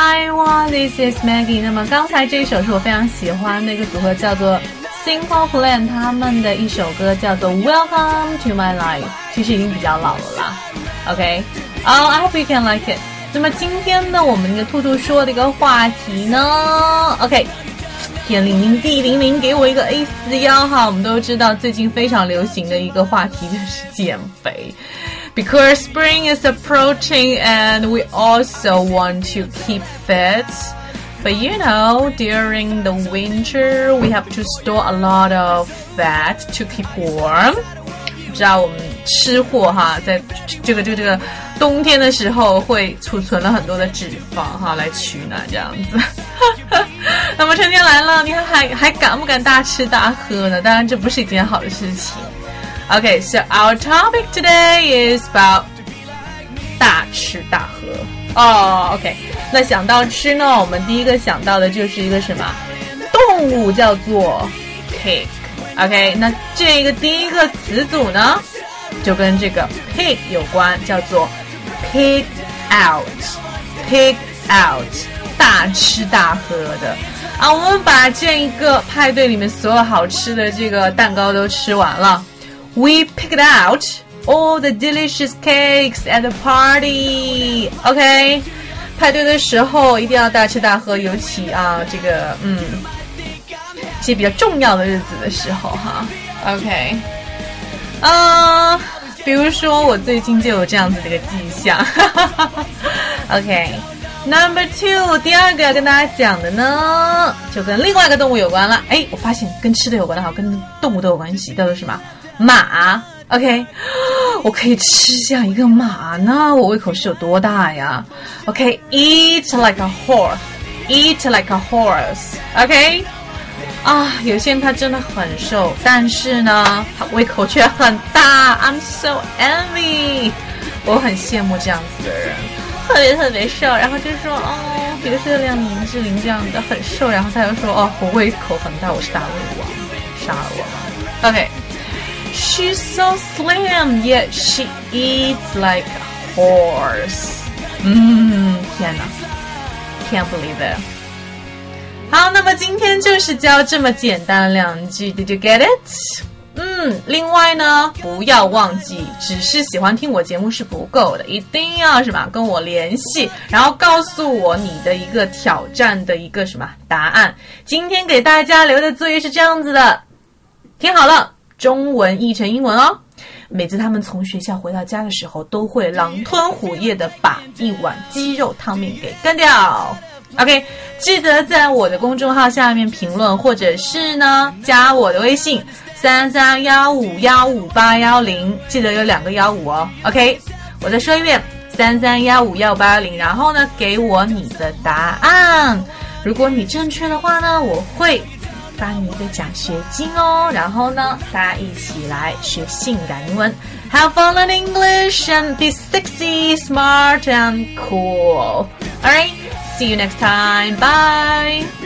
Hi everyone, this is Maggie. 那么刚才这一首是我非常喜欢的一个组合，叫做 Simple Plan， 他们的一首歌叫做 Welcome to My Life， 其实已经比较老了啦。OK， I hope you can like it。那么今天呢，我们的兔兔说的一个话题呢 ，OK， 天灵灵地灵灵，给我一个 A4腰哈。我们都知道最近非常流行的一个话题就是减肥。Because spring is approaching and we also want to keep fit. But you know, during the winter, we have to store a lot of fat to keep warm. 知道我们吃货哈，在这个冬天的时候会储存了很多的脂肪哈，来取暖这样子。那么春天来了，你还敢不敢大吃大喝呢？当然，这不是一件好的事情。Okay, so our topic today is about 大吃大喝哦。OK， 那想到吃呢，我们第一个想到的就是一个什么动物叫做 pig。OK， 那这个第一个词组呢，就跟这个 pig 有关，叫做 pig out。pig out， 大吃大喝的啊。我们把这一个派对里面所有好吃的这个蛋糕都吃完了。We picked out all the delicious cakes at the party. OK， 派对的时候一定要大吃大喝，尤其啊，这个一些比较重要的日子的时候哈。OK， 比如说我最近就有这样子的一个迹象。OK，Number two， 第二个要跟大家讲的呢，就跟另外一个动物有关了。哎，我发现跟吃的有关的好，跟动物都有关系，叫做什么？马 ，OK， 我可以吃像一个马呢，我胃口是有多大呀 ？OK，eat like a horse，eat like a horse，OK， 啊，有些人他真的很瘦，但是呢，他胃口却很大 ，I'm so envy， 我很羡慕这样子的人，特别特别瘦，然后就说哦，比如说像林志玲这样的很瘦，然后他又说哦，我胃口很大，我是大胃王，杀了我吧 ，OK。She's so slim, yet she eats like a horse. 天哪 ，Can't believe it. 好，那么今天就是教这么简单两句 ，Did you get it? 另外呢，不要忘记，只是喜欢听我节目是不够的，一定要什么跟我联系，然后告诉我你的一个挑战的一个什么答案。今天给大家留的作业是这样子的，听好了。中文译成英文哦。每次他们从学校回到家的时候，都会狼吞虎咽地把一碗鸡肉汤面给干掉。OK， 记得在我的公众号下面评论，或者是呢加我的微信3315158110，记得有2个15哦。OK， 我再说一遍3315158110，然后呢给我你的答案。如果你正确的话呢，我会发你一个奖学金哦，然后呢，大家一起来学性感英文。Have fun in English and be sexy, smart and cool. All right, see you next time. Bye.